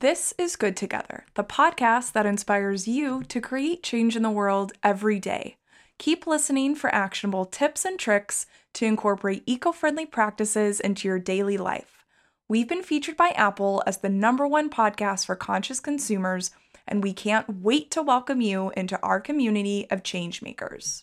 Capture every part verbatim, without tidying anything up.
This is Good Together, the podcast that inspires you to create change in the world every day. Keep listening for actionable tips and tricks to incorporate eco-friendly practices into your daily life. We've been featured by Apple as the number one podcast for conscious consumers, and we can't wait to welcome you into our community of changemakers.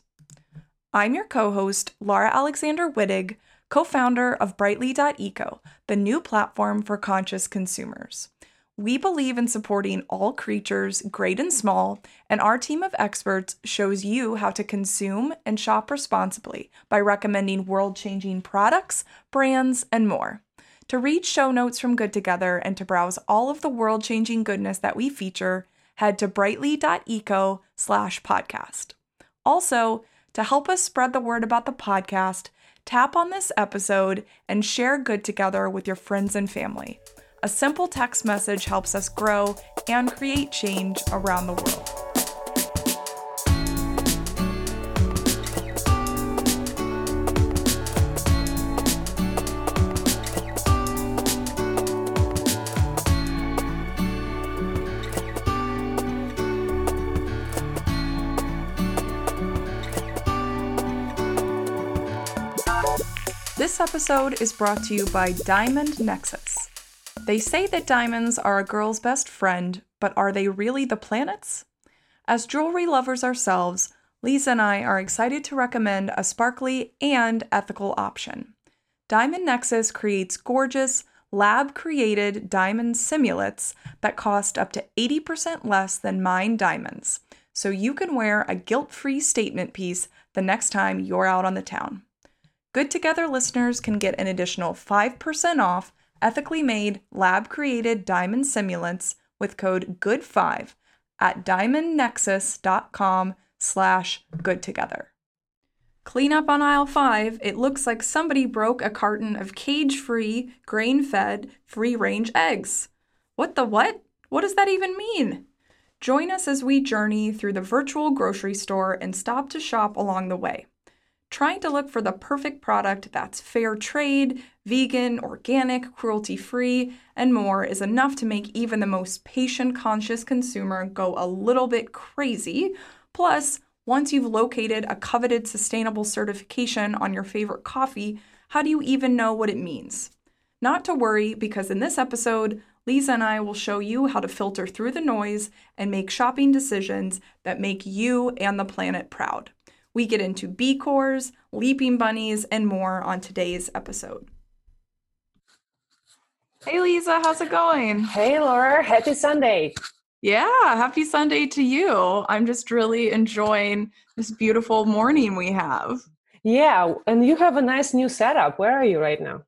I'm your co-host, Laura Alexander Wittig, co-founder of Brightly dot eco, the new platform for conscious consumers. We believe in supporting all creatures, great and small, and our team of experts shows you how to consume and shop responsibly by recommending world-changing products, brands, and more. To read show notes from Good Together and to browse all of the world-changing goodness that we feature, head to brightly.eco slash podcast. Also, to help us spread the word about the podcast, tap on this episode and share Good Together with your friends and family. A simple text message helps us grow and create change around the world. This episode is brought to you by Diamond Nexus. They say that diamonds are a girl's best friend, but are they really the planet's? As jewelry lovers ourselves, Liza and I are excited to recommend a sparkly and ethical option. Diamond Nexus creates gorgeous, lab-created diamond simulates that cost up to eighty percent less than mined diamonds, so you can wear a guilt-free statement piece the next time you're out on the town. Good Together listeners can get an additional five percent off ethically made, lab-created diamond simulants with code good five at diamondnexus.com slash goodtogether. Clean up on aisle five, it looks like somebody broke a carton of cage-free, grain-fed, free-range eggs. What the what? What does that even mean? Join us as we journey through the virtual grocery store and stop to shop along the way. Trying to look for the perfect product that's fair trade, vegan, organic, cruelty-free, and more is enough to make even the most patient-conscious consumer go a little bit crazy. Plus, once you've located a coveted sustainable certification on your favorite coffee, how do you even know what it means? Not to worry, because in this episode, Liza and I will show you how to filter through the noise and make shopping decisions that make you and the planet proud. We get into B Corps, Leaping Bunnies, and more on today's episode. Hey, Liza, how's it going? Hey, Laura. Happy Sunday. Yeah, happy Sunday to you. I'm just really enjoying this beautiful morning we have. Yeah, and you have a nice new setup. Where are you right now?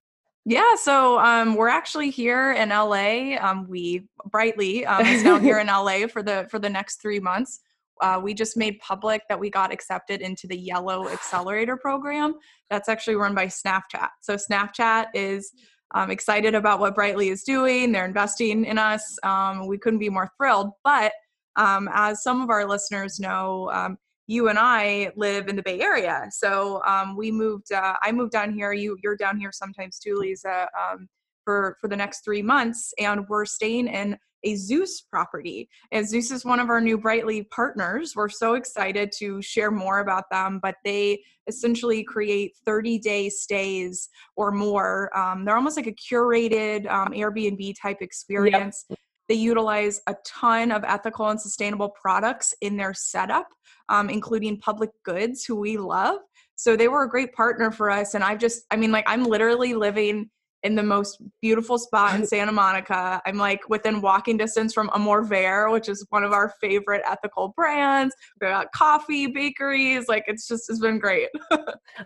Yeah, so um, we're actually here in L A. Um, we, Brightly, um, is now here in L A for the for the next three months. Uh, we just made public that we got accepted into the Yellow Accelerator program. That's actually run by Snapchat. So Snapchat is um, excited about what Brightly is doing. They're investing in us. Um, we couldn't be more thrilled. But um, as some of our listeners know, um, you and I live in the Bay Area. So um, we moved. Uh, I moved down here. You, you're down here sometimes too, Liza, um, for, for the next three months. And we're staying in a Zeus property. And Zeus is one of our new Brightly partners. We're so excited to share more about them, but they essentially create thirty-day stays or more. Um, they're almost like a curated um, Airbnb type experience. Yep. They utilize a ton of ethical and sustainable products in their setup, um, including Public Goods, who we love. So they were a great partner for us. And I've just, I mean, like I'm literally living in the most beautiful spot in Santa Monica. I'm like within walking distance from Amor Vare, which is one of our favorite ethical brands. We've got coffee, bakeries, like it's just, it's been great.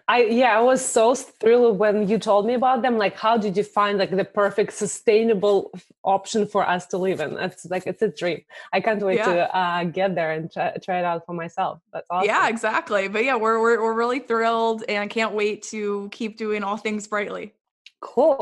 I, yeah, I was so thrilled when you told me about them. Like, how did you find like the perfect sustainable option for us to live in? It's like, it's a dream. I can't wait yeah. to uh, get there and try, try it out for myself. That's awesome. Yeah, exactly. But yeah, we're, we're, we're really thrilled and can't wait to keep doing all things Brightly. Cool.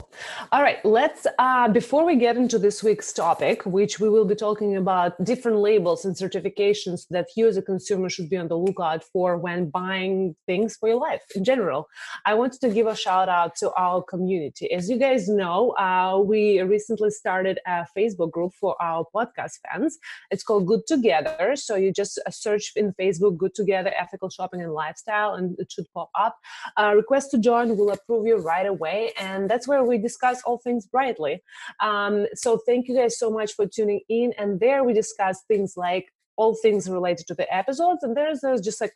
All right. Let's, uh, before we get into this week's topic, which we will be talking about different labels and certifications that you as a consumer should be on the lookout for when buying things for your life in general, I wanted to give a shout out to our community. As you guys know, uh, we recently started a Facebook group for our podcast fans. It's called Good Together. So you just search in Facebook, Good Together, Ethical Shopping and Lifestyle, and it should pop up. Uh, request to join. We'll approve you right away. And that's where we discuss all things Brightly. Um, so thank you guys so much for tuning in. And there we discuss things like all things related to the episodes. And there's, there's just like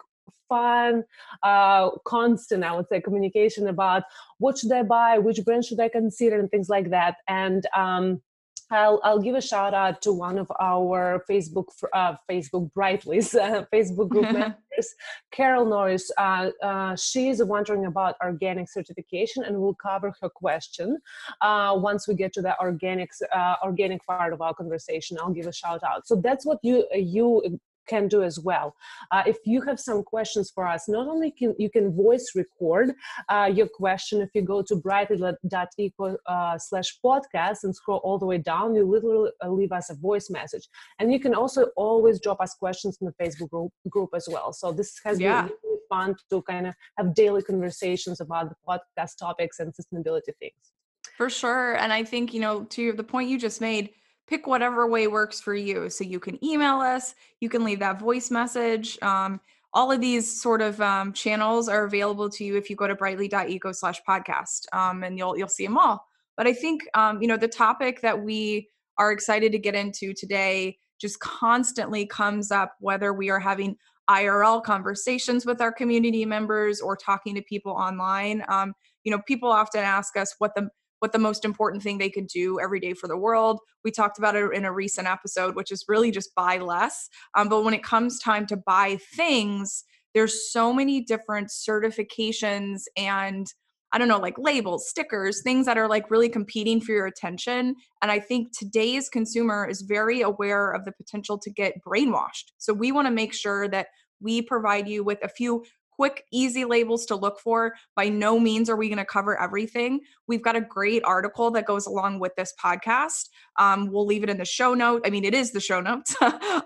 fun, uh, constant, I would say, communication about what should I buy, which brand should I consider, and things like that. And um, I'll, I'll give a shout out to one of our Facebook uh, Facebook Brightly's uh, Facebook group members, Carol Norris. Uh, uh, she is wondering about organic certification, and we'll cover her question uh, once we get to the organic uh, organic part of our conversation. I'll give a shout out. So that's what you you. can do as well. Uh, if you have some questions for us, not only can you can voice record uh, your question. If you go to brightly dot eco uh, slash podcast and scroll all the way down, you literally leave us a voice message. And you can also always drop us questions in the Facebook group, group as well. So this has yeah. been really fun to kind of have daily conversations about the podcast topics and sustainability things. For sure. And I think, you know, to the point you just made, pick whatever way works for you. So you can email us, you can leave that voice message. Um, all of these sort of um, channels are available to you if you go to brightly dot eco slash podcast, um, and you'll you'll see them all. But I think, um, you know, the topic that we are excited to get into today just constantly comes up, whether we are having I R L conversations with our community members or talking to people online. Um, you know, people often ask us what the what the most important thing they could do every day for the world. We talked about it in a recent episode, which is really just buy less. Um, but when it comes time to buy things, there's so many different certifications and, I don't know, like labels, stickers, things that are like really competing for your attention. And I think today's consumer is very aware of the potential to get brainwashed. So we want to make sure that we provide you with a few quick, easy labels to look for. By no means are we going to cover everything. We've got a great article that goes along with this podcast. Um, we'll leave it in the show note. I mean, it is the show notes,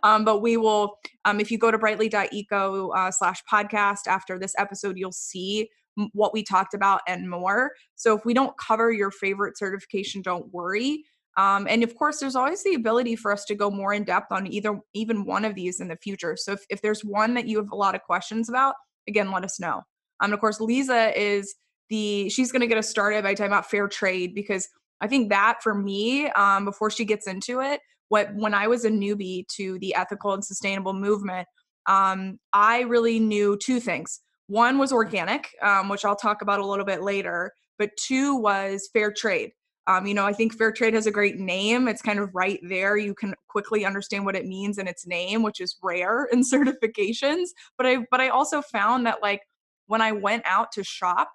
um, but we will, um, if you go to brightly dot eco uh, slash podcast after this episode, you'll see m- what we talked about and more. So if we don't cover your favorite certification, don't worry. Um, and of course, there's always the ability for us to go more in depth on either, even one of these in the future. So if, if there's one that you have a lot of questions about, again, let us know. Um, and of course, Liza is the, she's going to get us started by talking about fair trade, because I think that for me, um, before she gets into it, what, when I was a newbie to the ethical and sustainable movement, um, I really knew two things. One was organic, um, which I'll talk about a little bit later, but two was fair trade. Um, you know, I think fair trade has a great name. It's kind of right there. You can quickly understand what it means in its name, which is rare in certifications. But I, but I also found that, like, when I went out to shop,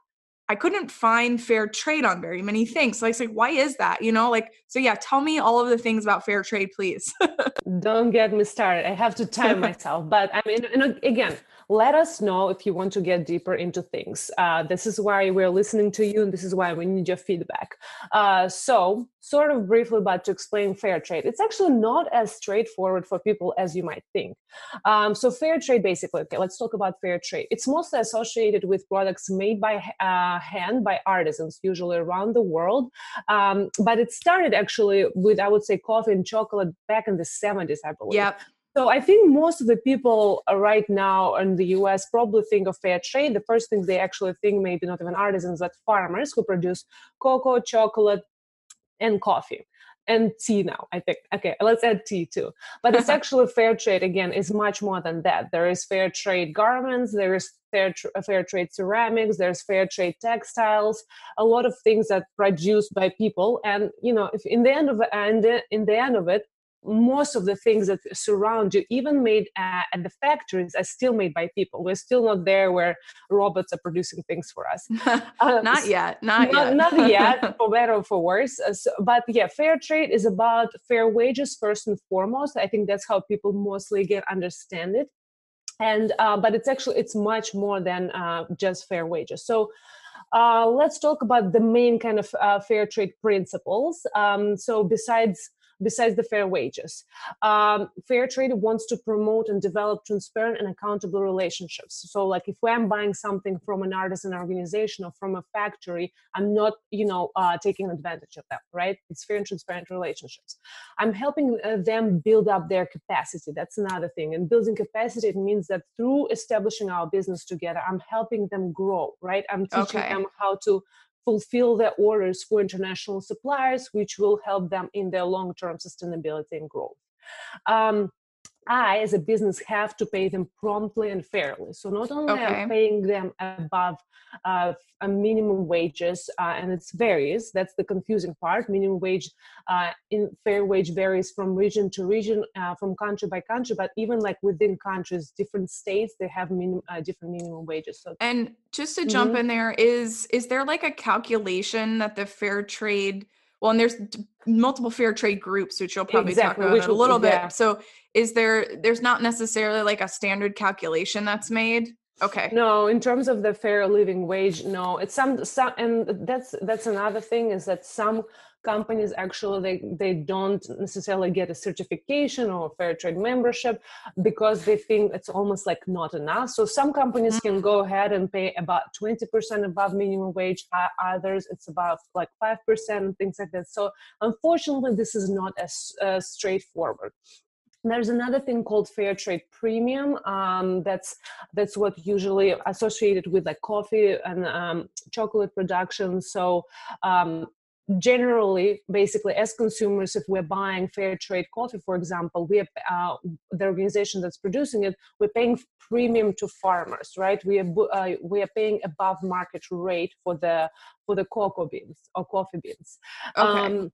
I couldn't find fair trade on very many things. So I was like, why is that? You know, like, so yeah, tell me all of the things about fair trade, please. Don't get me started. I have to time myself. But I mean, and again, let us know if you want to get deeper into things. Uh, this is why we're listening to you, and this is why we need your feedback. Uh, so sort of briefly, but to explain fair trade, it's actually not as straightforward for people as you might think. Um, so fair trade, basically, okay, let's talk about fair trade. It's mostly associated with products made by uh, hand by artisans, usually around the world. Um, but it started actually with, I would say, coffee and chocolate back in the seventies, I believe. Yep. So I think most of the people right now in the U S probably think of fair trade. The first thing they actually think, maybe not even artisans, but farmers who produce cocoa, chocolate, and coffee. And tea now, I think. Okay, let's add tea too. But it's actually fair trade, again, is much more than that. There is fair trade garments, there is fair, tr- fair trade ceramics, there's fair trade textiles, a lot of things that produced by people. And, you know, if in the end of and in, in the end of it, most of the things that surround you, even made uh, at the factories, are still made by people. We're still not there where robots are producing things for us. Uh, not yet. Not, not yet. Not yet, for better or for worse. Uh, so, but yeah, fair trade is about fair wages first and foremost. I think that's how people mostly get understand it. And uh, but it's actually, it's much more than uh, just fair wages. So Uh, let's talk about the main kind of uh, fair trade principles. Um, so besides besides the fair wages, um, fair trade wants to promote and develop transparent and accountable relationships. So like if I'm buying something from an artisan organization or from a factory, I'm not, you know, uh, taking advantage of them, right? It's fair and transparent relationships. I'm helping uh, them build up their capacity. That's another thing. And building capacity, it means that through establishing our business together, I'm helping them grow, right? I'm teaching okay. them how to fulfill their orders for international suppliers, which will help them in their long-term sustainability and growth. Um, I, as a business, have to pay them promptly and fairly. So not only okay. I'm paying them above uh, a minimum wages, uh, and it varies. That's the confusing part. Minimum wage, uh, in fair wage varies from region to region, uh, from country by country. But even like within countries, different states, they have min- uh, different minimum wages. So and just to jump mm-hmm. in there, is is there like a calculation that the fair trade? Well, and there's multiple fair trade groups, which you'll probably exactly, talk about which, a little yeah. bit. So is there, there's not necessarily like a standard calculation that's made? Okay. No, in terms of the fair living wage, no. It's some, some and that's, that's another thing is that some companies actually, they, they don't necessarily get a certification or a fair trade membership because they think it's almost like not enough. So some companies can go ahead and pay about twenty percent above minimum wage. Others, it's about like five percent and things like that. So unfortunately, this is not as uh, straightforward. There's another thing called fair trade premium. Um, that's that's what usually associated with like coffee and um, chocolate production. So um, generally, basically, as consumers, if we're buying fair trade coffee, for example, we are, uh, the organization that's producing it, we're paying premium to farmers, right? We are uh, we are paying above market rate for the for the cocoa beans or coffee beans, okay. um,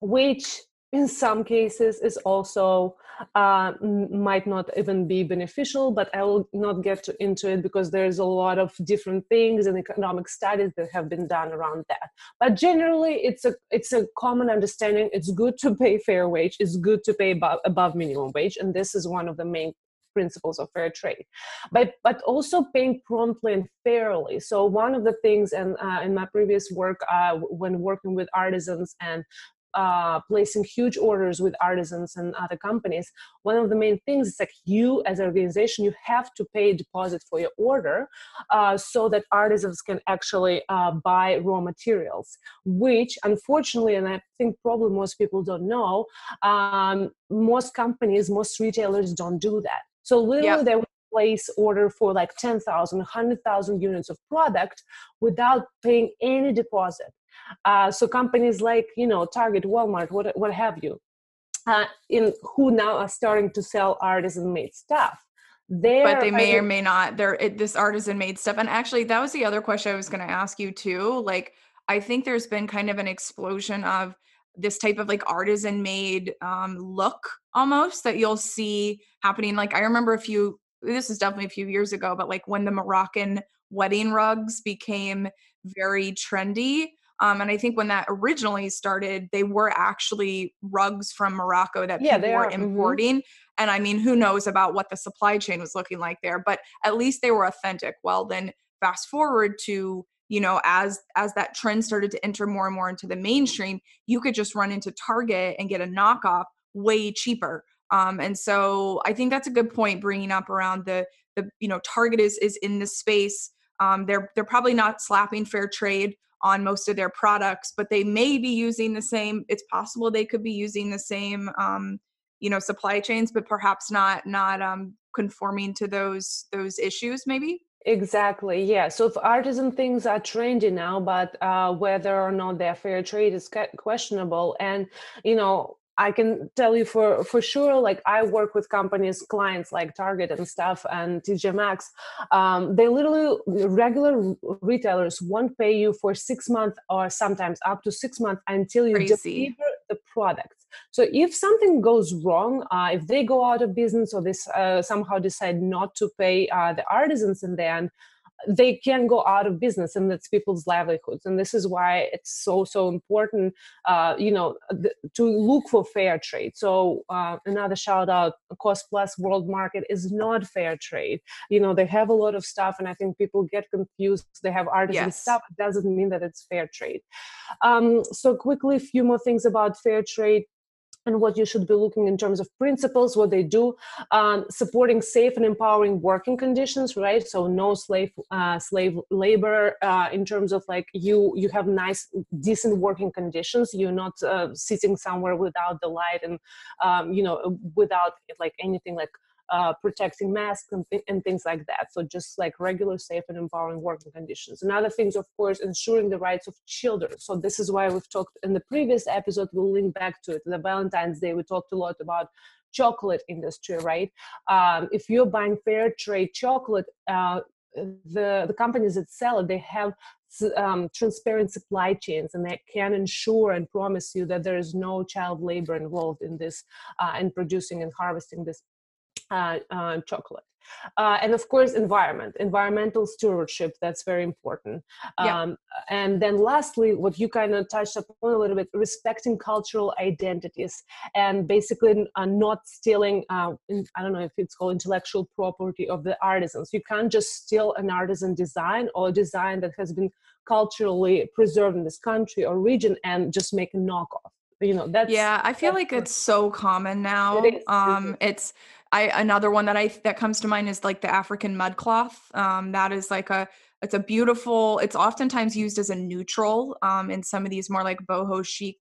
which. In some cases is also uh, might not even be beneficial, but I will not get to, into it because there's a lot of different things and economic studies that have been done around that. But generally, it's a it's a common understanding. It's good to pay fair wage. It's good to pay above, above minimum wage, and this is one of the main principles of fair trade, but but also paying promptly and fairly. So one of the things, and uh, in my previous work, uh, when working with artisans and Uh, placing huge orders with artisans and other companies, one of the main things is like you as an organization, you have to pay a deposit for your order uh, so that artisans can actually uh, buy raw materials, which unfortunately, and I think probably most people don't know, um, most companies, most retailers don't do that. So literally yep. they place order for like ten thousand, one hundred thousand units of product without paying any deposit. Uh, so companies like, you know, Target, Walmart, what what have you, uh, in who now are starting to sell artisan-made stuff. They're but they may or may not. They're it, this artisan-made stuff. And actually, that was the other question I was going to ask you too. Like, I think there's been kind of an explosion of this type of like artisan-made um, look almost that you'll see happening. Like, I remember a few. This is definitely a few years ago, but like when the Moroccan wedding rugs became very trendy. Um, and I think when that originally started, they were actually rugs from Morocco that yeah, people were importing. Mm-hmm. And I mean, who knows about what the supply chain was looking like there, but at least they were authentic. Well, then fast forward to, you know, as, as that trend started to enter more and more into the mainstream, you could just run into Target and get a knockoff way cheaper. Um, and so I think that's a good point bringing up around the, the, you know, Target is, is in this space. Um, they're, they're probably not slapping fair trade on most of their products, but they may be using the same, it's possible they could be using the same, um, you know, supply chains, but perhaps not, not um, conforming to those, those issues maybe. Exactly. Yeah. So if artisan things are trendy now, but uh, whether or not they're fair trade is questionable. And, you know, I can tell you for, for sure, like I work with companies, clients like Target and stuff and T J Maxx. Um, they literally, regular retailers won't pay you for six months or sometimes up to six months until you Crazy. deliver the product. So if something goes wrong, uh, if they go out of business or this uh, somehow decide not to pay uh, the artisans in the end, they can go out of business, and that's people's livelihoods. And this is why it's so, so important, uh, you know, th- to look for fair trade. So uh, another shout out, Cost Plus World Market is not fair trade. You know, they have a lot of stuff, and I think people get confused. They have artisan yes. stuff. It doesn't mean that it's fair trade. Um, so quickly, a few more things about fair trade and what you should be looking in terms of principles, what they do, um, supporting safe and empowering working conditions, right? So no slave uh, slave labor uh, in terms of like you you have nice, decent working conditions. You're not uh, sitting somewhere without the light and, um, you know, without like anything like uh, protecting masks and, th- and things like that. So just like regular, safe and empowering working conditions. And other things, of course, ensuring the rights of children. So this is why we've talked in the previous episode, we'll link back to it. The Valentine's Day, we talked a lot about chocolate industry, right? Um, if you're buying fair trade chocolate, uh, the, the companies that sell it, they have Um, transparent supply chains, and that can ensure and promise you that there is no child labor involved in this uh, and producing and harvesting this Uh, uh, chocolate. Uh, and of course, environment, environmental stewardship, that's very important. Um, yeah. And then lastly, what you kind of touched upon a little bit, respecting cultural identities and basically uh, not stealing, uh, in, I don't know if it's called intellectual property of the artisans. You can't just steal an artisan design or a design that has been culturally preserved in this country or region and just make a knockoff. You know, that's, yeah, I feel like it's so common now. It is. Um, it's I another one that I that comes to mind is like the African mudcloth. Um, that is like a it's a beautiful. It's oftentimes used as a neutral um, in some of these more like boho chic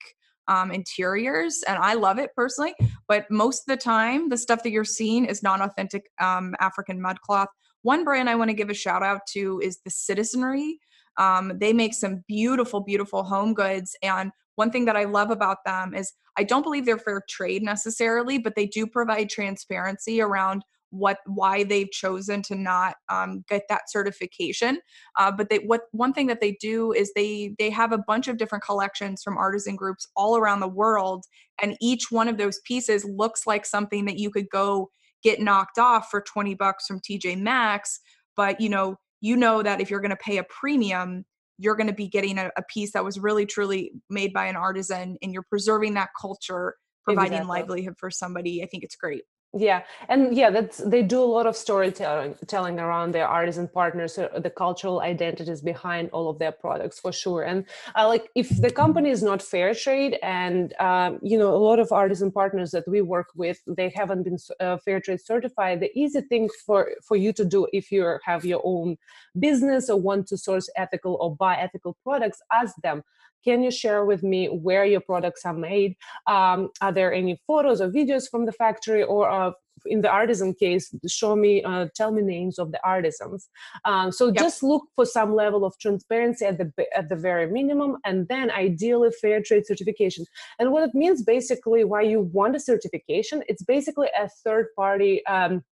um, interiors, and I love it personally. But most of the time, the stuff that you're seeing is non-authentic um, African mudcloth. One brand I want to give a shout out to is the Citizenry. Um, they make some beautiful, beautiful home goods. And one thing that I love about them is I don't believe they're fair trade necessarily, but they do provide transparency around what why they've chosen to not um, get that certification. Uh, but they, what one thing that they do is they they have a bunch of different collections from artisan groups all around the world, and each one of those pieces looks like something that you could go get knocked off for twenty bucks from T J Maxx. But you know you know that if you're going to pay a premium, you're going to be getting a, a piece that was really, truly made by an artisan, and you're preserving that culture, providing exactly. livelihood for somebody. I think it's great. Yeah. And yeah, that's, they do a lot of storytelling telling around their artisan partners, the cultural identities behind all of their products for sure. And uh, like if the company is not fair trade and, um, you know, a lot of artisan partners that we work with, they haven't been uh, fair trade certified. The easy thing for, for you to do if you have your own business or want to source ethical or buy ethical products, ask them, can you share with me where your products are made? Um, are there any photos or videos from the factory, or uh, in the artisan case, show me, uh, tell me names of the artisans. Um, so yep. just look for some level of transparency at the at the very minimum, and then ideally fair trade certification. And what it means basically why you want a certification, it's basically a third party um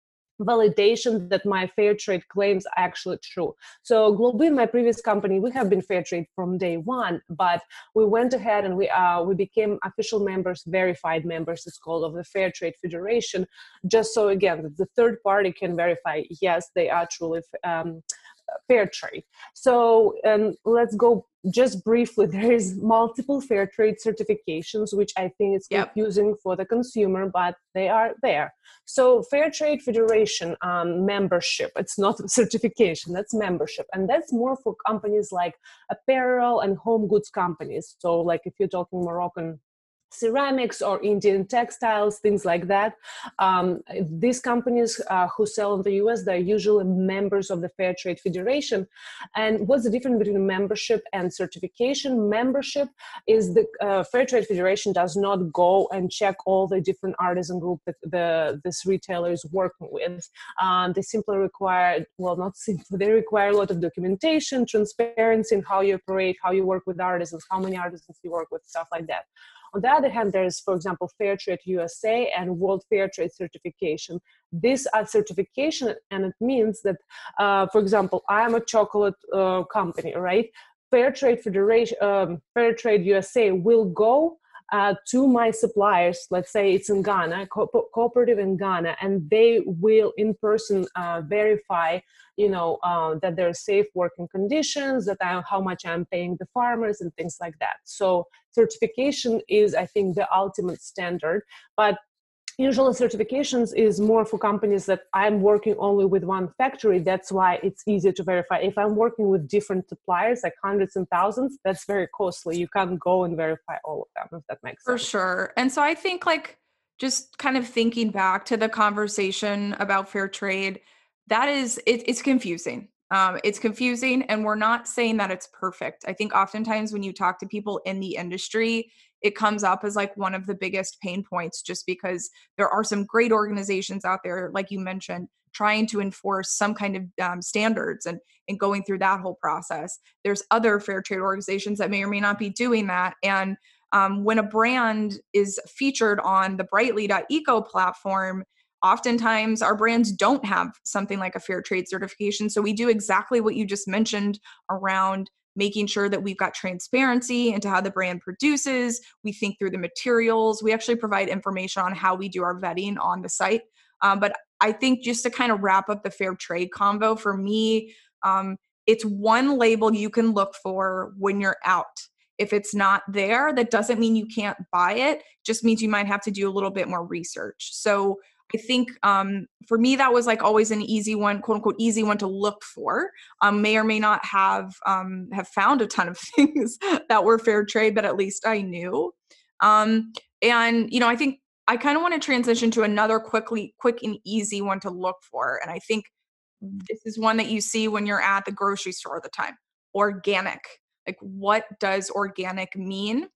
validation that my fair trade claims are actually true. So Globin, my previous company, we have been fair trade from day one, but we went ahead and we uh, we became official members, verified members, it's called, of the Fair Trade Federation, just so, again, the third party can verify, yes, they are truly um, fair trade. So um, let's go just briefly. There is multiple fair trade certifications, which I think is confusing yep. for the consumer, but they are there. So Fair Trade Federation um, membership, it's not certification, that's membership. And that's more for companies like apparel and home goods companies. So like if you're talking Moroccan ceramics or Indian textiles, things like that. Um, these companies uh, who sell in the U S, they're usually members of the Fair Trade Federation. And what's the difference between membership and certification? Membership is the uh, Fair Trade Federation does not go and check all the different artisan group that the this retailer is working with. Um, they simply require, well, not simply, they require a lot of documentation, transparency in how you operate, how you work with artisans, how many artisans you work with, stuff like that. On the other hand, there is, for example, Fairtrade U S A and World Fairtrade Certification. These are certification, and it means that, uh, for example, I am a chocolate uh, company, right? Fairtrade Federation, um, Fairtrade U S A will go uh, to my suppliers, let's say it's in Ghana, co- cooperative in Ghana, and they will in person uh, verify, you know, uh, that there are safe working conditions, that I, how much I'm paying the farmers and things like that. So certification is, I think, the ultimate standard, but usually certifications is more for companies that I'm working only with one factory. That's why it's easier to verify. If I'm working with different suppliers, like hundreds and thousands, that's very costly. You can't go and verify all of them, if that makes sense. For sure. And so I think, like, just kind of thinking back to the conversation about fair trade, that is, it, it's confusing. Um, it's confusing, and we're not saying that it's perfect. I think oftentimes when you talk to people in the industry, it comes up as like one of the biggest pain points, just because there are some great organizations out there, like you mentioned, trying to enforce some kind of um, standards and, and going through that whole process. There's other fair trade organizations that may or may not be doing that. And um, when a brand is featured on the Brightly dot eco platform, oftentimes our brands don't have something like a fair trade certification. So we do exactly what you just mentioned around making sure that we've got transparency into how the brand produces. We think through the materials. We actually provide information on how we do our vetting on the site. Um, but I think just to kind of wrap up the fair trade convo, for me, um, it's one label you can look for when you're out. If it's not there, that doesn't mean you can't buy it. Just means you might have to do a little bit more research. So I think um, for me, that was like always an easy one, quote unquote, easy one to look for. Um, may or may not have um, have found a ton of things that were fair trade, but at least I knew. Um, and, you know, I think I kind of want to transition to another quickly, quick and easy one to look for. And I think this is one that you see when you're at the grocery store all the time. Organic. Like, what does organic mean?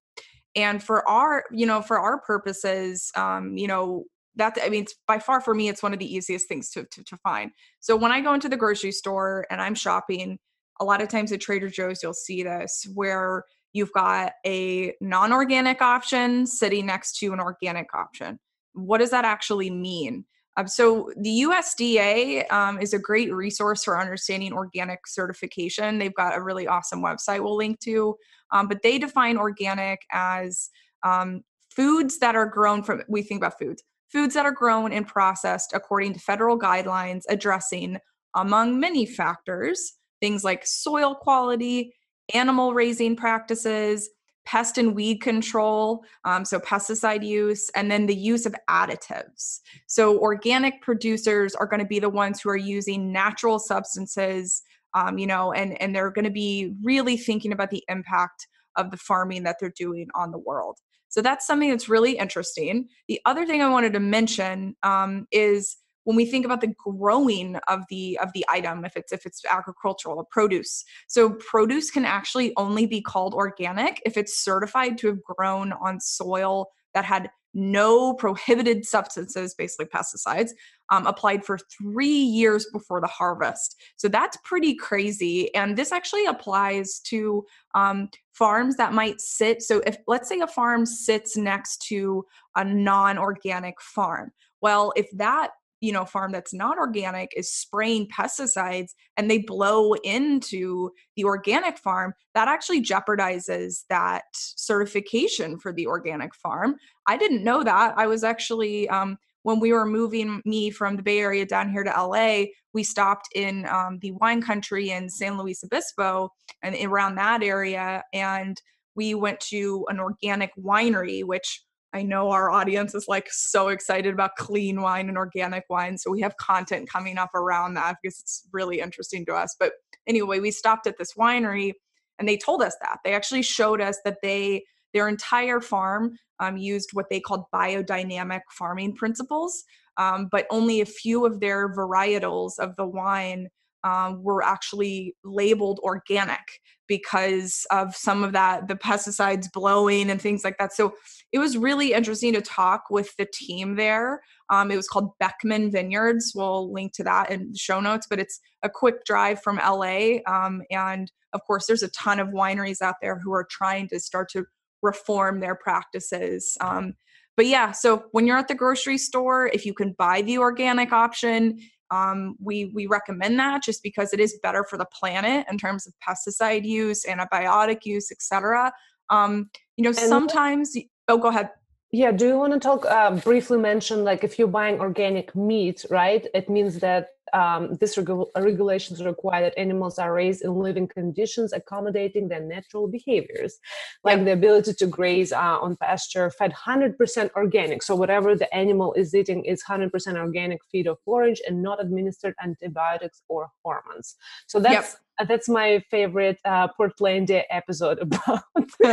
And for our, you know, for our purposes, um, you know, That I mean, it's by far for me, it's one of the easiest things to, to to find. So when I go into the grocery store and I'm shopping, a lot of times at Trader Joe's, you'll see this where you've got a non-organic option sitting next to an organic option. What does that actually mean? Um, so the U S D A um, is a great resource for understanding organic certification. They've got a really awesome website we'll link to, um, but they define organic as um, foods that are grown from, we think about foods, Foods that are grown and processed according to federal guidelines addressing, among many factors, things like soil quality, animal raising practices, pest and weed control, um, so pesticide use, and then the use of additives. So organic producers are going to be the ones who are using natural substances, um, you know, and, and they're going to be really thinking about the impact of the farming that they're doing on the world. So that's something that's really interesting. The other thing I wanted to mention um, is when we think about the growing of the of the item, if it's if it's agricultural or produce. So produce can actually only be called organic if it's certified to have grown on soil that had no prohibited substances, basically pesticides, um, applied for three years before the harvest. So that's pretty crazy. And this actually applies to um, farms that might sit. So if, let's say, a farm sits next to a non-organic farm. Well, if that, you know, farm that's not organic is spraying pesticides and they blow into the organic farm, that actually jeopardizes that certification for the organic farm. I didn't know that. I was actually, um, when we were moving me from the Bay Area down here to L A, we stopped in um, the wine country in San Luis Obispo and around that area. And we went to an organic winery, which I know our audience is like so excited about clean wine and organic wine. So we have content coming up around that because it's really interesting to us. But anyway, we stopped at this winery and they told us that. They actually showed us that they their entire farm um, used what they called biodynamic farming principles, um, but only a few of their varietals of the wine Um, were actually labeled organic because of some of that, the pesticides blowing and things like that. So it was really interesting to talk with the team there. Um, it was called Beckman Vineyards. We'll link to that in the show notes, but it's a quick drive from L A. Um, and of course, there's a ton of wineries out there who are trying to start to reform their practices. Um, but yeah, so when you're at the grocery store, if you can buy the organic option, Um, we we recommend that just because it is better for the planet in terms of pesticide use, antibiotic use, et cetera. Um, you know, and sometimes Oh, go ahead. Yeah. Do you want to talk uh, briefly mention, like, if you're buying organic meat, right? It means that um, this regu- regulations require that animals are raised in living conditions accommodating their natural behaviors, like yeah. the ability to graze uh, on pasture fed one hundred percent organic. So whatever the animal is eating is one hundred percent organic feed or forage and not administered antibiotics or hormones. So that's... Yep. That's my favorite uh, Portlandia episode about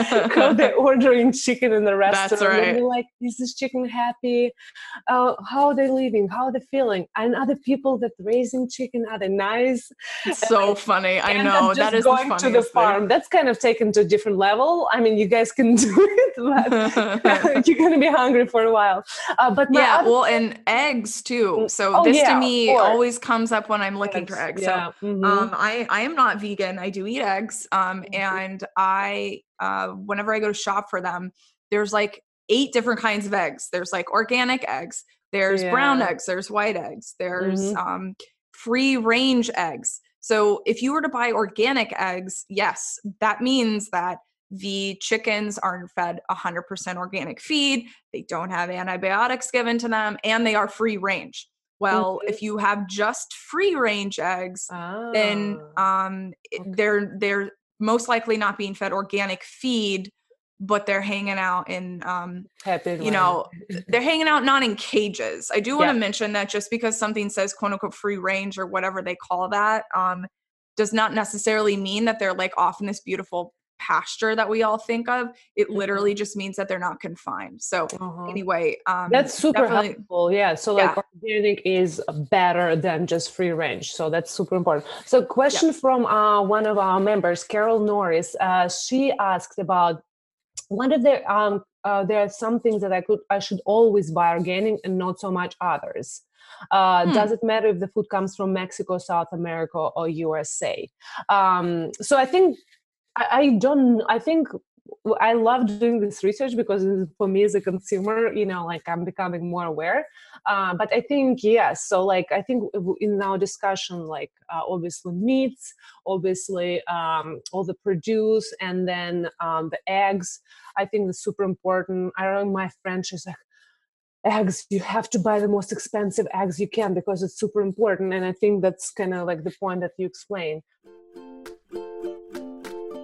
how they're ordering chicken in the restaurant. That's right. And they're like, is this chicken happy? Uh, how are they living? How are they feeling? And are the people that raising chicken, are they nice? It's so I, funny. I know. That is going the to the farm. Thing. That's kind of taken to a different level. I mean, you guys can do it, but you're going to be hungry for a while. Uh, but yeah, other- well, and eggs too. So oh, this yeah, to me or, always comes up when I'm looking for eggs. Yeah. So mm-hmm. um, I, I am not vegan. I do eat eggs. Um, and I, uh, whenever I go to shop for them, there's like eight different kinds of eggs. There's like organic eggs, there's yeah. brown eggs, there's white eggs, there's, mm-hmm. um, free range eggs. So if you were to buy organic eggs, yes, that means that the chickens aren't fed a hundred percent organic feed. They don't have antibiotics given to them, and they are free range. Well, mm-hmm. if you have just free range eggs, oh, then um, okay. they're they're most likely not being fed organic feed, but they're hanging out in, um, you know, they're hanging out not in cages. I do want to yeah. mention that just because something says quote unquote free range or whatever they call that um, does not necessarily mean that they're like off in this beautiful pasture that we all think of. It literally mm-hmm. just means that they're not confined. So uh-huh. anyway, um, that's super helpful. Yeah. So like yeah. organic is better than just free range. So that's super important. So question yeah. from uh, one of our members, Carol Norris, uh, she asked about one of the, um, uh, there are some things that I could, I should always buy organic and not so much others. Uh, hmm. Does it matter if the food comes from Mexico, South America, or U S A? Um, so I think I don't, I think I love doing this research because for me as a consumer, you know, like I'm becoming more aware. Uh, but I think, yes. Yeah, so like, I think in our discussion, like uh, obviously meats, obviously um, all the produce, and then um, the eggs, I think is super important. I don't know, my French is like, eggs, you have to buy the most expensive eggs you can because it's super important. And I think that's kind of like the point that you explained.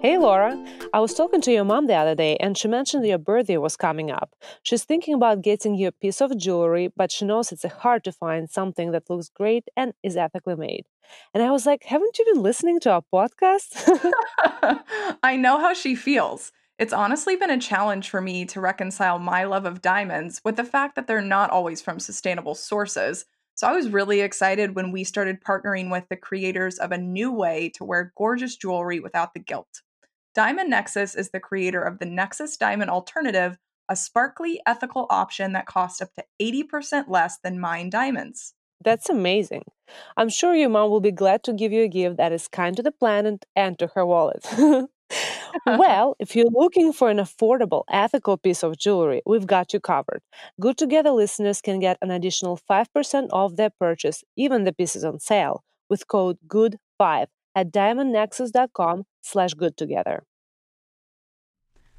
Hey Laura, I was talking to your mom the other day and she mentioned your birthday was coming up. She's thinking about getting you a piece of jewelry, but she knows it's hard to find something that looks great and is ethically made. And I was like, haven't you been listening to our podcast? I know how she feels. It's honestly been a challenge for me to reconcile my love of diamonds with the fact that they're not always from sustainable sources. So I was really excited when we started partnering with the creators of a new way to wear gorgeous jewelry without the guilt. Diamond Nexus is the creator of the Nexus Diamond Alternative, a sparkly, ethical option that costs up to eighty percent less than mine diamonds. That's amazing. I'm sure your mom will be glad to give you a gift that is kind to the planet and to her wallet. Well, if you're looking for an affordable, ethical piece of jewelry, we've got you covered. Good Together listeners can get an additional five percent off their purchase, even the pieces on sale, with code good five at diamond nexus dot com slash goodtogether.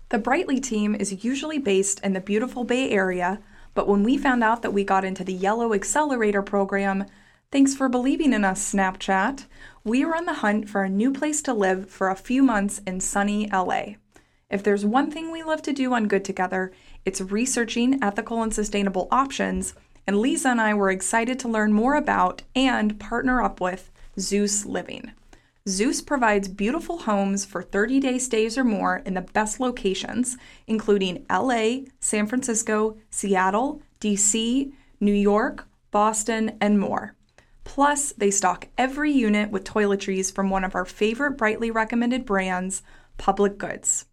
The Brightly team is usually based in the beautiful Bay Area, but when we found out that we got into the Yellow Accelerator program, thanks for believing in us, Snapchat, we were on the hunt for a new place to live for a few months in sunny L A. If there's one thing we love to do on Good Together, it's researching ethical and sustainable options, and Liza and I were excited to learn more about and partner up with Zeus Living. Zeus provides beautiful homes for thirty-day stays or more in the best locations, including L A, San Francisco, Seattle, D C, New York, Boston, and more. Plus, they stock every unit with toiletries from one of our favorite Brightly recommended brands, Public Goods.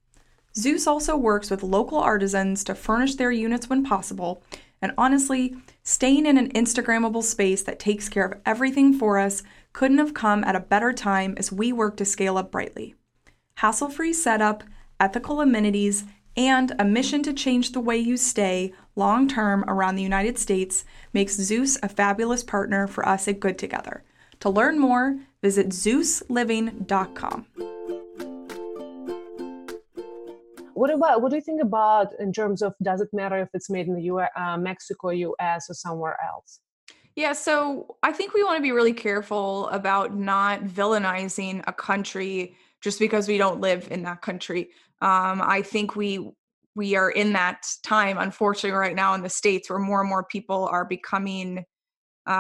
Zeus also works with local artisans to furnish their units when possible, and honestly, staying in an Instagrammable space that takes care of everything for us couldn't have come at a better time as we work to scale up Brightly. Hassle-free setup, ethical amenities, and a mission to change the way you stay long-term around the United States makes Zeus a fabulous partner for us at Good Together. To learn more, visit zeus living dot com. What about, what do you think about in terms of, does it matter if it's made in the U S, uh, Mexico, U S, or somewhere else? Yeah, so I think we want to be really careful about not villainizing a country just because we don't live in that country. Um, I think we we are in that time, unfortunately, right now in the States where more and more people are becoming, uh,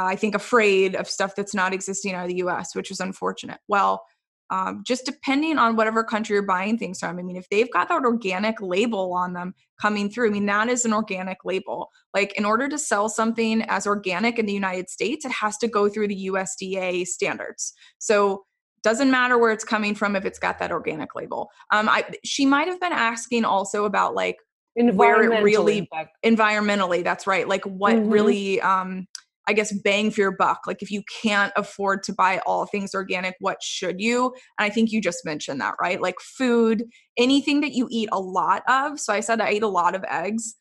I think, afraid of stuff that's not existing out of the U S, which is unfortunate. Well, um, just depending on whatever country you're buying things from, I mean, if they've got that organic label on them coming through, I mean, that is an organic label. Like, in order to sell something as organic in the United States, it has to go through the U S D A standards. So doesn't matter where it's coming from if it's got that organic label. Um, I, she might have been asking also about like where it really impact. environmentally. That's right. Like what mm-hmm. really, um, I guess, bang for your buck. Like if you can't afford to buy all things organic, what should you? And I think you just mentioned that, right? Like food, anything that you eat a lot of. So I said I ate a lot of eggs.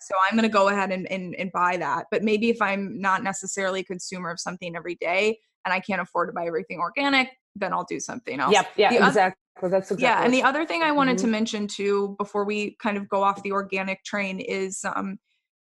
So I'm going to go ahead and, and, and buy that. But maybe if I'm not necessarily a consumer of something every day and I can't afford to buy everything organic, then I'll do something else. Yep, yeah, yeah, exactly. That's exactly. Yeah, and the other thing I wanted mm-hmm. to mention too, before we kind of go off the organic train, is um,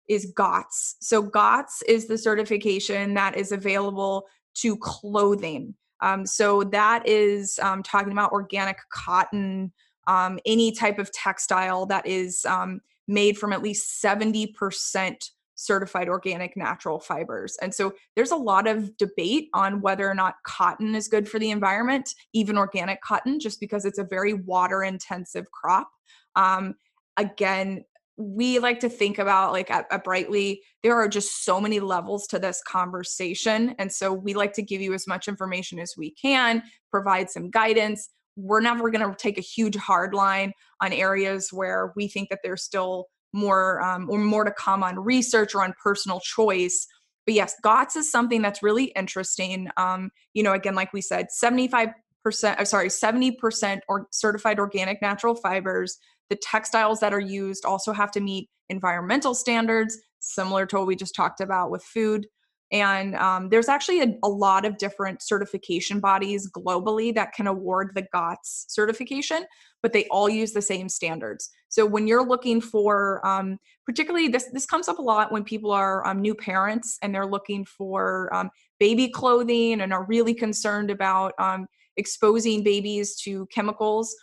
is GOTS. So GOTS is the certification that is available to clothing. Um, so that is um, talking about organic cotton, um, any type of textile that is um, made from at least seventy percent certified organic natural fibers. And so there's a lot of debate on whether or not cotton is good for the environment, even organic cotton, just because it's a very water intensive crop. Um, again, we like to think about like at, at Brightly, there are just so many levels to this conversation. And so we like to give you as much information as we can, provide some guidance. We're never going to take a huge hard line on areas where we think that there's still more um, or more to come on research or on personal choice. But yes, GOTS is something that's really interesting. Um, you know, again, like we said, seventy-five percent, sorry, seventy percent or certified organic natural fibers. The textiles that are used also have to meet environmental standards, similar to what we just talked about with food. And um, there's actually a, a lot of different certification bodies globally that can award the GOTS certification, but they all use the same standards. So when you're looking for, um, particularly this, this comes up a lot when people are um, new parents and they're looking for um, baby clothing and are really concerned about um, exposing babies to chemicals,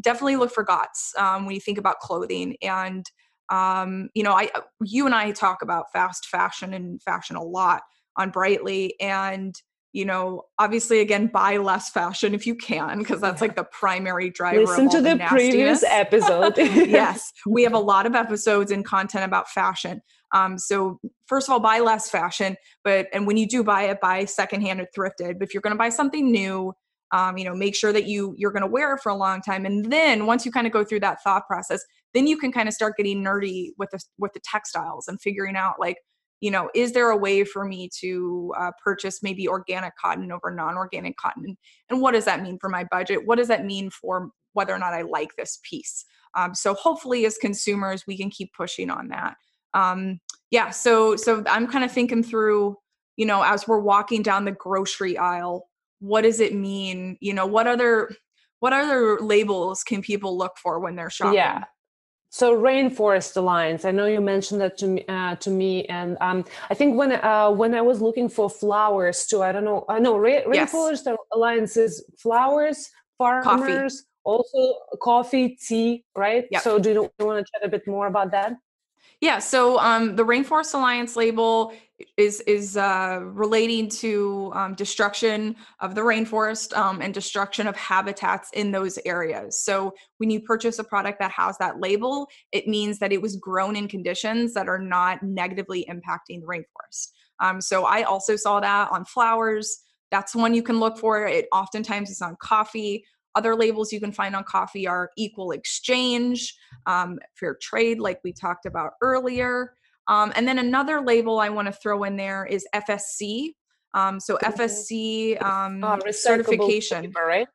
definitely look for GOTS um, when you think about clothing. And Um, you know, I, you and I talk about fast fashion and fashion a lot on Brightly, and, you know, obviously again, buy less fashion if you can, because that's like the primary driver. Listen of all to the, the previous episode. Yes. We have a lot of episodes and content about fashion. Um, so first of all, buy less fashion, but, and when you do buy it, buy secondhand or thrifted. But if you're going to buy something new, um, you know, make sure that you, you're going to wear it for a long time. And then once you kind of go through that thought process, then you can kind of start getting nerdy with the, with the textiles and figuring out like, you know, is there a way for me to uh, purchase maybe organic cotton over non-organic cotton? And what does that mean for my budget? What does that mean for whether or not I like this piece? Um, so hopefully as consumers, we can keep pushing on that. Um, yeah. So, so I'm kind of thinking through, you know, as we're walking down the grocery aisle, what does it mean? You know, what other, what other labels can people look for when they're shopping? Yeah. So Rainforest Alliance, I know you mentioned that to me, uh, to me and um, I think when uh, when I was looking for flowers too, I don't know, I uh, know Ra- Rainforest yes. Alliance is flowers, farmers, coffee. Also coffee, tea, right? Yep. So do you, you want to chat a bit more about that? Yeah, so um, the Rainforest Alliance label is is uh, relating to um, destruction of the rainforest um, and destruction of habitats in those areas. So when you purchase a product that has that label, it means that it was grown in conditions that are not negatively impacting the rainforest. Um, so I also saw that on flowers. That's one you can look for. It oftentimes is on coffee. Other labels you can find on coffee are equal exchange, um, fair trade, like we talked about earlier. Um, and then another label I want to throw in there is F S C. Um, so F S C um, uh, certification, paper, right?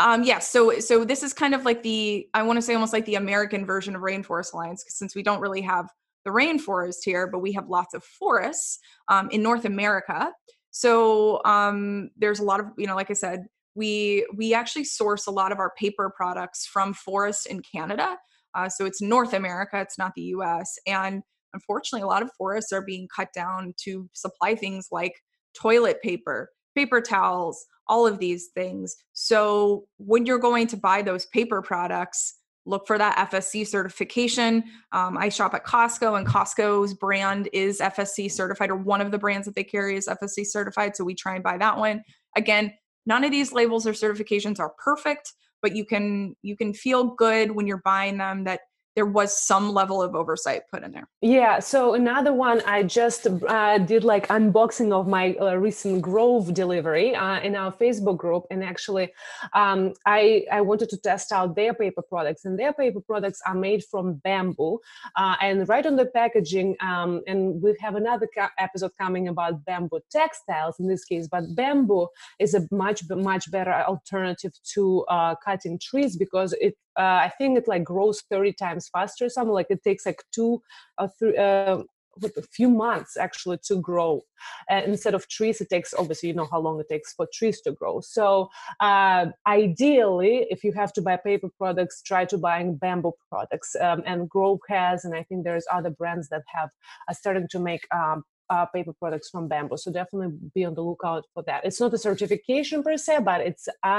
Um, yeah. So, so this is kind of like the, I want to say almost like the American version of Rainforest Alliance, since we don't really have the rainforest here, but we have lots of forests um, in North America. So um, there's a lot of, you know, like I said, We we actually source a lot of our paper products from forests in Canada. Uh, so it's North America, it's not the U S. And unfortunately, a lot of forests are being cut down to supply things like toilet paper, paper towels, all of these things. So when you're going to buy those paper products, look for that F S C certification. Um, I shop at Costco, and Costco's brand is F S C certified, or one of the brands that they carry is F S C certified. So we try and buy that one. Again, none of these labels or certifications are perfect, but you can you can feel good when you're buying them that there was some level of oversight put in there. Yeah. So another one, I just uh, did like unboxing of my uh, recent Grove delivery uh, in our Facebook group. And actually, um, I, I wanted to test out their paper products, and their paper products are made from bamboo. Uh, and right on the packaging, um, and we have another ca- episode coming about bamboo textiles in this case, but bamboo is a much, much better alternative to uh, cutting trees, because it Uh, I think it like grows thirty times faster. Something like it takes like two or three, uh, a few months actually to grow. Uh, instead of trees, it takes, obviously, you know how long it takes for trees to grow. So uh, ideally, if you have to buy paper products, try to buying bamboo products. Um, and Grove has, and I think there's other brands that have are starting to make um, Uh, paper products from bamboo. So definitely be on the lookout for that. It's not a certification per se, but it's a,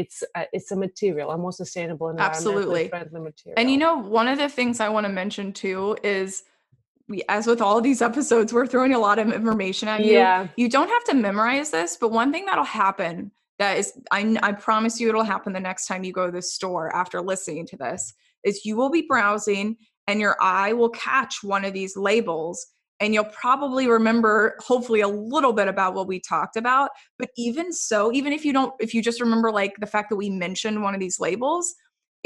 it's a, it's a material, a more sustainable and environmentally friendly material. And you know, one of the things I want to mention too is, we, as with all of these episodes, we're throwing a lot of information at you. Yeah. You don't have to memorize this, but one thing that'll happen that is, I, I promise you it'll happen the next time you go to the store after listening to this, is you will be browsing and your eye will catch one of these labels. And you'll probably remember, hopefully, a little bit about what we talked about. But even so, even if you don't, if you just remember like the fact that we mentioned one of these labels,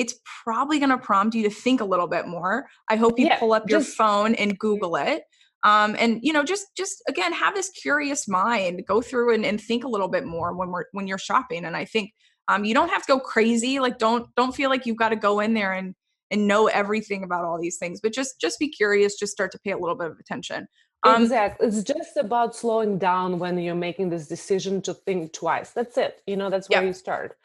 it's probably going to prompt you to think a little bit more. I hope you yeah, pull up just, your phone and Google it. Um, and, you know, just, just again, have this curious mind, go through and, and think a little bit more when we're, when you're shopping. And I think um, you don't have to go crazy. Like, don't, don't feel like you've got to go in there and and know everything about all these things, but just, just be curious, just start to pay a little bit of attention. Um, exactly. It's just about slowing down when you're making this decision to think twice. That's it. You know, that's where yeah. you start.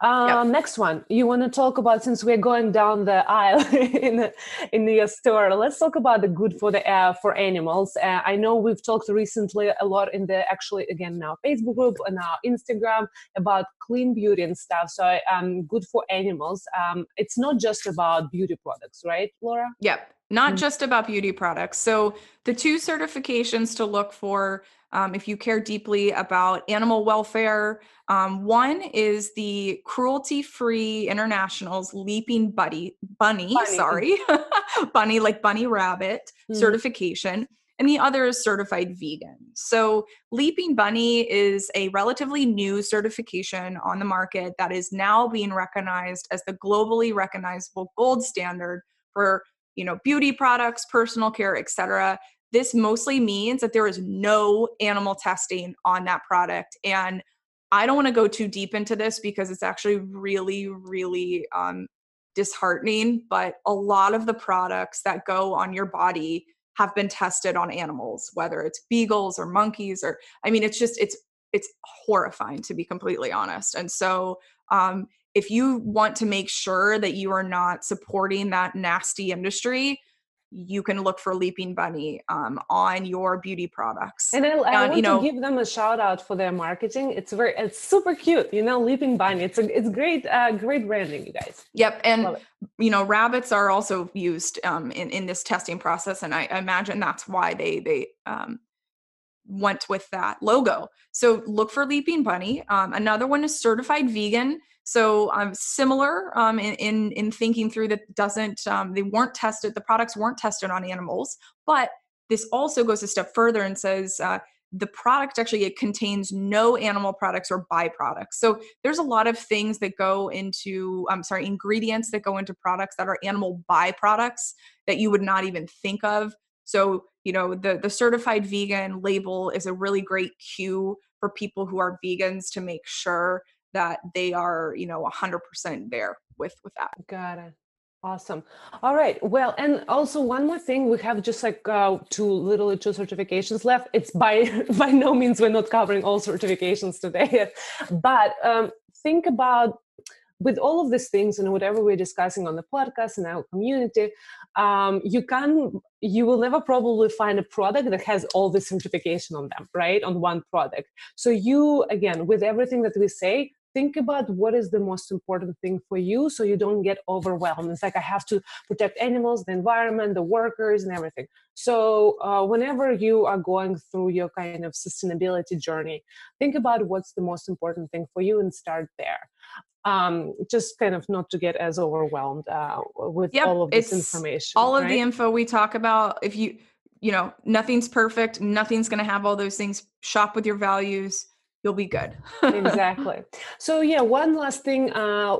Um, yeah. Next one you want to talk about, since we're going down the aisle in the, in the store, let's talk about the good for the uh, for animals. Uh, I know we've talked recently a lot in the, actually, again, in our Facebook group and our Instagram about clean beauty and stuff. So um, good for animals. Um, it's not just about beauty products, right, Laura? Yep. Not mm-hmm. just about beauty products. So the two certifications to look for, um, if you care deeply about animal welfare, um, one is the Cruelty-Free International's Leaping Bunny, Bunny, Bunny. sorry, Bunny, like bunny rabbit mm-hmm. certification, and the other is Certified Vegan. So Leaping Bunny is a relatively new certification on the market that is now being recognized as the globally recognizable gold standard for, you know, beauty products, personal care, et cetera. This mostly means that there is no animal testing on that product. And I don't want to go too deep into this because it's actually really, really um, disheartening, but a lot of the products that go on your body have been tested on animals, whether it's beagles or monkeys, or, I mean, it's just, it's, it's horrifying, to be completely honest. And so, um, if you want to make sure that you are not supporting that nasty industry, you can look for Leaping Bunny um, on your beauty products. And I, I and, want you know, to give them a shout out for their marketing. It's very, it's super cute, you know, Leaping Bunny. It's a, it's great, uh, great branding, you guys. Yep, and you know, rabbits are also used um, in in this testing process, and I imagine that's why they they. Um, went with that logo. So look for Leaping Bunny. Um, another one is Certified Vegan. So um, similar um, in, in, in thinking through that, doesn't, um, they weren't tested, the products weren't tested on animals, but this also goes a step further and says uh, the product actually, it contains no animal products or byproducts. So there's a lot of things that go into, I'm sorry, ingredients that go into products that are animal byproducts that you would not even think of. So, you know, the, the Certified Vegan label is a really great cue for people who are vegans to make sure that they are, you know, one hundred percent there with, with that. Got it. Awesome. All right. Well, and also one more thing, we have just like uh, two, literally two certifications left. It's by, by no means, we're not covering all certifications today, but um, think about with all of these things and whatever we're discussing on the podcast and our community, um, you can, you will never probably find a product that has all the simplification on them, right? On one product. So you, again, with everything that we say, think about what is the most important thing for you so you don't get overwhelmed. It's like, I have to protect animals, the environment, the workers and everything. So uh, whenever you are going through your kind of sustainability journey, think about what's the most important thing for you and start there. Um, just kind of not to get as overwhelmed uh, with yep, all of this information. All right? of the info we talk about, if you, you know, nothing's perfect, nothing's going to have all those things. Shop with your values. You'll be good. Exactly. So yeah, one last thing, uh,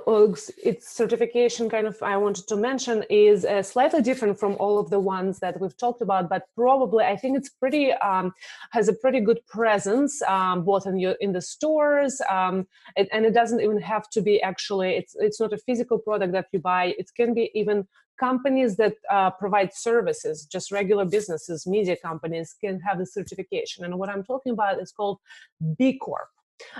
it's certification kind of I wanted to mention is uh, slightly different from all of the ones that we've talked about, but probably I think it's pretty, um, has a pretty good presence um, both in, your, in the stores um, and, and it doesn't even have to be actually, it's, it's not a physical product that you buy. It can be even companies that uh, provide services, just regular businesses, media companies can have the certification. And what I'm talking about is called B Corp.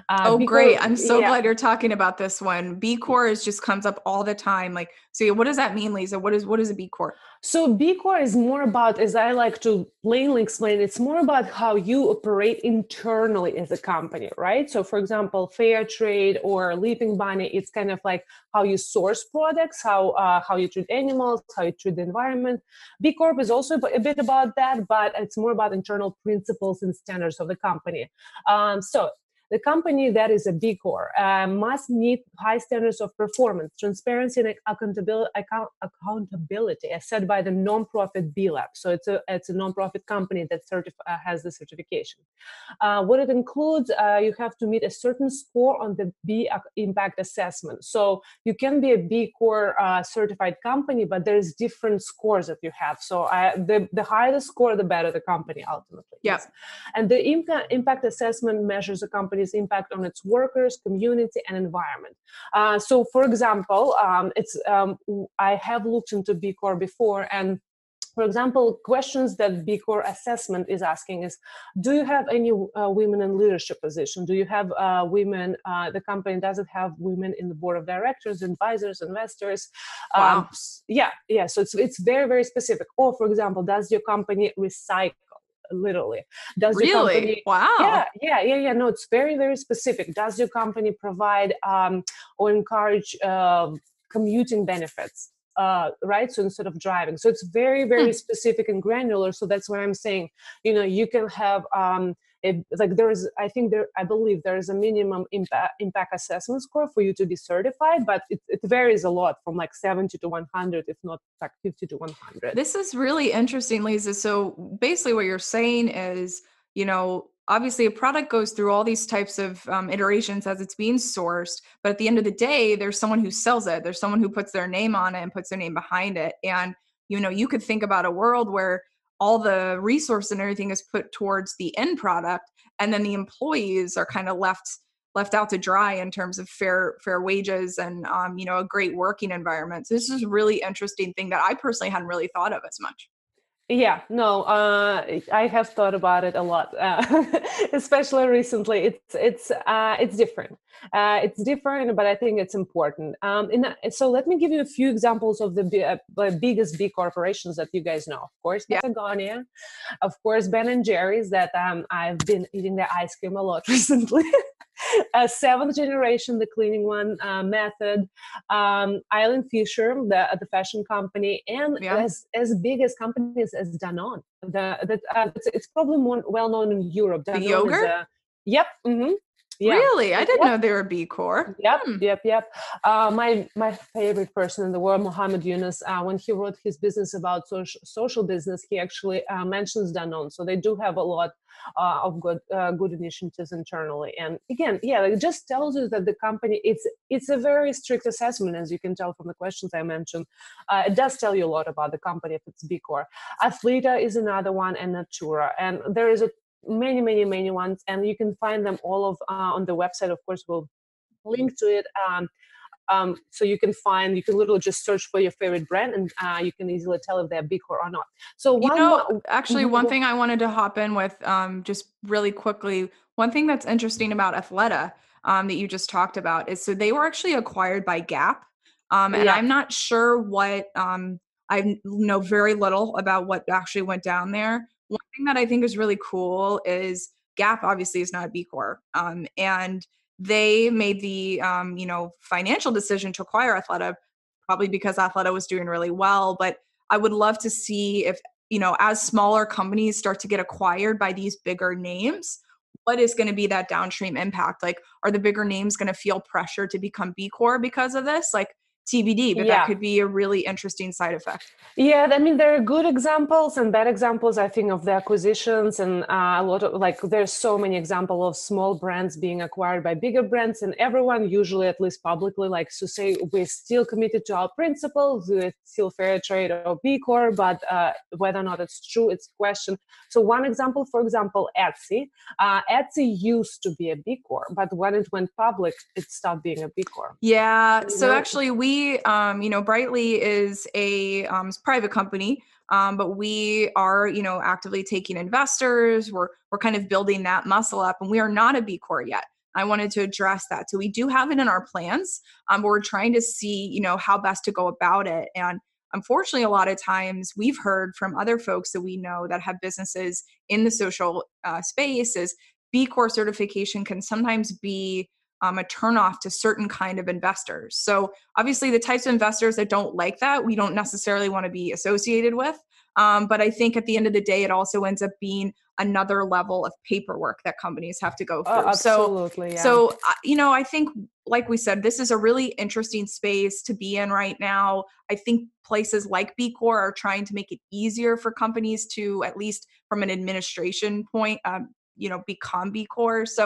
Uh, oh, B Corp, great. I'm so yeah. glad you're talking about this one. B Corp is just comes up all the time. Like, so what does that mean, Lisa? What is, what is a B Corp? So B Corp is more about, as I like to plainly explain, it's more about how you operate internally as a company, right? So for example, Fair Trade or Leaping Bunny, it's kind of like how you source products, how uh, how you treat animals, how you treat the environment. B Corp is also a bit about that, but it's more about internal principles and standards of the company. Um, so the company that is a B Corp uh, must meet high standards of performance, transparency, and accountability, account, accountability as set by the nonprofit B Lab. So it's a it's a nonprofit company that certif- uh, has the certification. Uh, what it includes, uh, you have to meet a certain score on the B Impact Assessment. So you can be a B Corp uh, certified company, but there's different scores that you have. So I, the the higher the score, the better the company ultimately. Yes. Yeah. And the imp- Impact Assessment measures a company impact on its workers, community, and environment. Uh, so, for example, um, it's um, I have looked into B Corp before, and for example, questions that B Corp assessment is asking is: do you have any uh, women in leadership position? Do you have uh, women? Uh, the company doesn't have women in the board of directors, advisors, investors. Wow. Um, yeah, yeah. So it's it's very very specific. Or for example, does your company recycle? Literally, does really? Your company? Wow. Yeah, yeah, yeah, yeah. No, it's very, very specific. Does your company provide um, or encourage uh, commuting benefits? Uh, right. So instead of driving, so it's very, very hmm. specific and granular. So that's what I'm saying. You know, you can have um, a, like there is. I think there. I believe there is a minimum impact impact assessment score for you to be certified, but it, it varies a lot from like seventy to one hundred, if not like fifty to one hundred. This is really interesting, Lisa. So basically, what you're saying is, you know, obviously a product goes through all these types of um, iterations as it's being sourced, but at the end of the day, there's someone who sells it. There's someone who puts their name on it and puts their name behind it. And, you know, you could think about a world where all the resource and everything is put towards the end product. And then the employees are kind of left, left out to dry in terms of fair, fair wages and, um, you know, a great working environment. So this is a really interesting thing that I personally hadn't really thought of as much. Yeah, no, uh, I have thought about it a lot, uh, especially recently. It's it's uh, it's different. Uh, it's different, but I think it's important. Um, and so let me give you a few examples of the b- uh, biggest B corporations that you guys know. Of course, yeah. Patagonia, of course, Ben and Jerry's that um, I've been eating their ice cream a lot recently. Uh, seventh generation, the cleaning one uh, method, um, Island Fisher, the the fashion company, and yeah. as as big as companies as Danone. The that uh, it's, it's probably more well known in Europe. Danone the yogurt. Is a, yep. Mm-hmm. Yeah. Really? I didn't yep. know they were B Corp. Yep, hmm. yep, yep. Uh, my my favorite person in the world, Muhammad Yunus, uh, when he wrote his business about social, social business, he actually uh, mentions Danone. So they do have a lot uh, of good uh, good initiatives internally. And again, yeah, it just tells you that the company, it's it's a very strict assessment, as you can tell from the questions I mentioned. Uh, it does tell you a lot about the company if it's B Corp. Athleta is another one, and Natura. And there is a many, many, many ones, and you can find them all of uh, on the website. Of course, we'll link to it. Um, um, so you can find, you can literally just search for your favorite brand, and uh, you can easily tell if they're B Corp or not. So one you know, mo- actually, one go- thing I wanted to hop in with, um, just really quickly, one thing that's interesting about Athleta, um, that you just talked about is, so they were actually acquired by Gap. Um, and yeah. I'm not sure what, um, I know very little about what actually went down there. One thing that I think is really cool is Gap obviously is not a B Corp. Um, and they made the, um, you know, financial decision to acquire Athleta, probably because Athleta was doing really well. But I would love to see if, you know, as smaller companies start to get acquired by these bigger names, what is going to be that downstream impact? Like, are the bigger names going to feel pressure to become B Corp because of this? Like, T B D, but yeah. that could be a really interesting side effect. Yeah, I mean, there are good examples and bad examples, I think, of the acquisitions, and uh, a lot of, like, there's so many examples of small brands being acquired by bigger brands, and everyone usually, at least publicly, likes to say, we're still committed to our principles, we're still fair trade or B Corp, but uh, whether or not it's true, it's a question. So one example, for example, Etsy. Uh, Etsy used to be a B Corp, but when it went public, it stopped being a B Corp. Yeah, you so know? actually, we Um, you know, Brightly is a um, private company, um, but we are, you know, actively taking investors. We're we're kind of building that muscle up, and we are not a B Corp yet. I wanted to address that. So we do have it in our plans, um, but we're trying to see, you know, how best to go about it. And unfortunately, a lot of times we've heard from other folks that we know that have businesses in the social uh, space is B Corp certification can sometimes be Um, a turnoff to certain kind of investors. So obviously the types of investors that don't like that, we don't necessarily want to be associated with. Um, but I think at the end of the day, it also ends up being another level of paperwork that companies have to go through. Oh, absolutely, so, yeah. so, you know, I think, like we said, this is a really interesting space to be in right now. I think places like B Corp are trying to make it easier for companies to, at least from an administration point, um, you know, become B Corp. So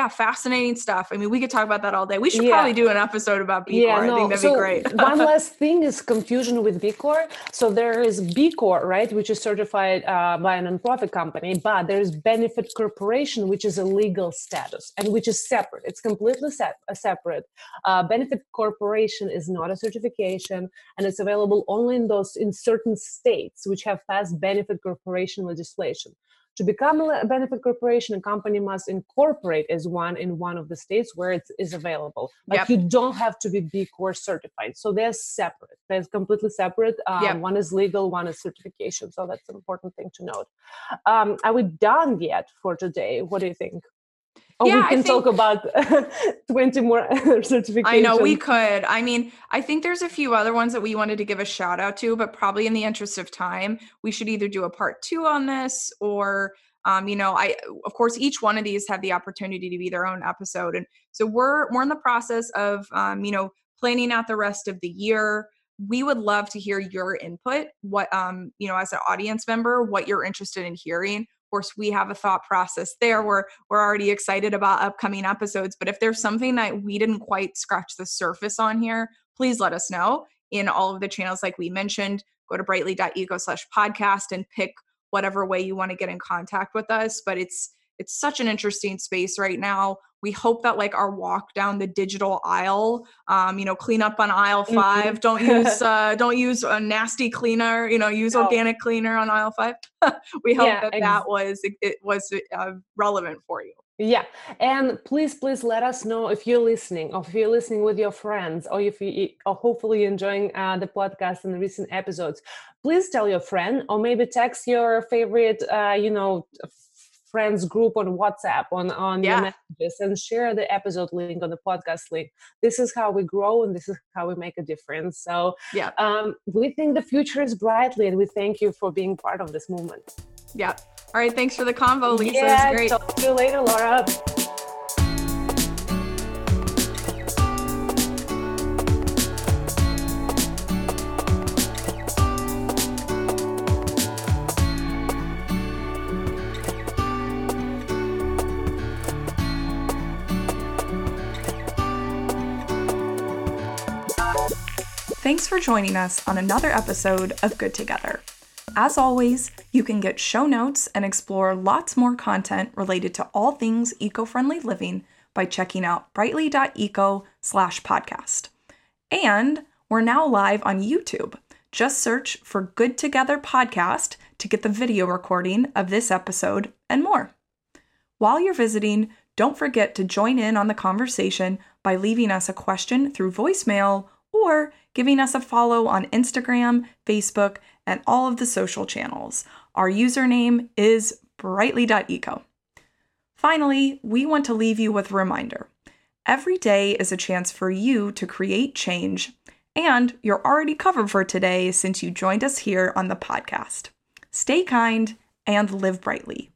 yeah, fascinating stuff. I mean, we could talk about that all day. We should yeah. probably do an episode about B Corp. Yeah, no. I think that'd so be great. One last thing is confusion with B Corp. So there is B Corp, right, which is certified uh, by a nonprofit company, but there is Benefit Corporation, which is a legal status and which is separate. It's completely se- separate. Uh, Benefit Corporation is not a certification, and it's available only in those in certain states which have passed Benefit Corporation legislation. To become a benefit corporation, a company must incorporate as one in one of the states where it is available. But yep. you don't have to be B Corp certified. So they're separate. They're completely separate. Um, yep. One is legal, one is certification. So that's an important thing to note. Um, are we done yet for today? What do you think? Oh, yeah, we can I think, talk about twenty more certifications. I know we could. I mean, I think there's a few other ones that we wanted to give a shout out to, but probably in the interest of time, we should either do a part two on this or, um, you know, I, of course, each one of these have the opportunity to be their own episode. And so we're, we're in the process of, um, you know, planning out the rest of the year. We would love to hear your input, what, um, you know, as an audience member, what you're interested in hearing. Of course, we have a thought process there. We're, we're already excited about upcoming episodes, but if there's something that we didn't quite scratch the surface on here, please let us know in all of the channels like we mentioned. Go to brightly.eco slash podcast and pick whatever way you want to get in contact with us. But it's it's such an interesting space right now. We hope that, like, our walk down the digital aisle, um, you know, clean up on aisle five. Mm-hmm. Don't use uh, don't use a nasty cleaner. You know, use no. organic cleaner on aisle five. we hope yeah, that ex- that was it, it was uh, relevant for you. Yeah, and please, please let us know if you're listening, or if you're listening with your friends, or if you, or hopefully you're enjoying uh, the podcast and the recent episodes. Please tell your friend, or maybe text your favorite, uh, you know. friends group on WhatsApp, on, on yeah. your messages, and share the episode link on the podcast link. This is how we grow, and this is how we make a difference. So yeah. um, we think the future is brightly, and we thank you for being part of this movement. Yeah. All right. Thanks for the convo, Lisa. Yeah, it was great. Talk to you later, Laura. Thanks for joining us on another episode of Good Together. As always, you can get show notes and explore lots more content related to all things eco-friendly living by checking out brightly.eco slash podcast. And we're now live on YouTube. Just search for Good Together Podcast to get the video recording of this episode and more. While you're visiting, Don't forget to join in on the conversation by leaving us a question through voicemail or giving us a follow on Instagram, Facebook, and all of the social channels. Our username is brightly dot eco. Finally, we want to leave you with a reminder. Every day is a chance for you to create change, and you're already covered for today since you joined us here on the podcast. Stay kind and live brightly.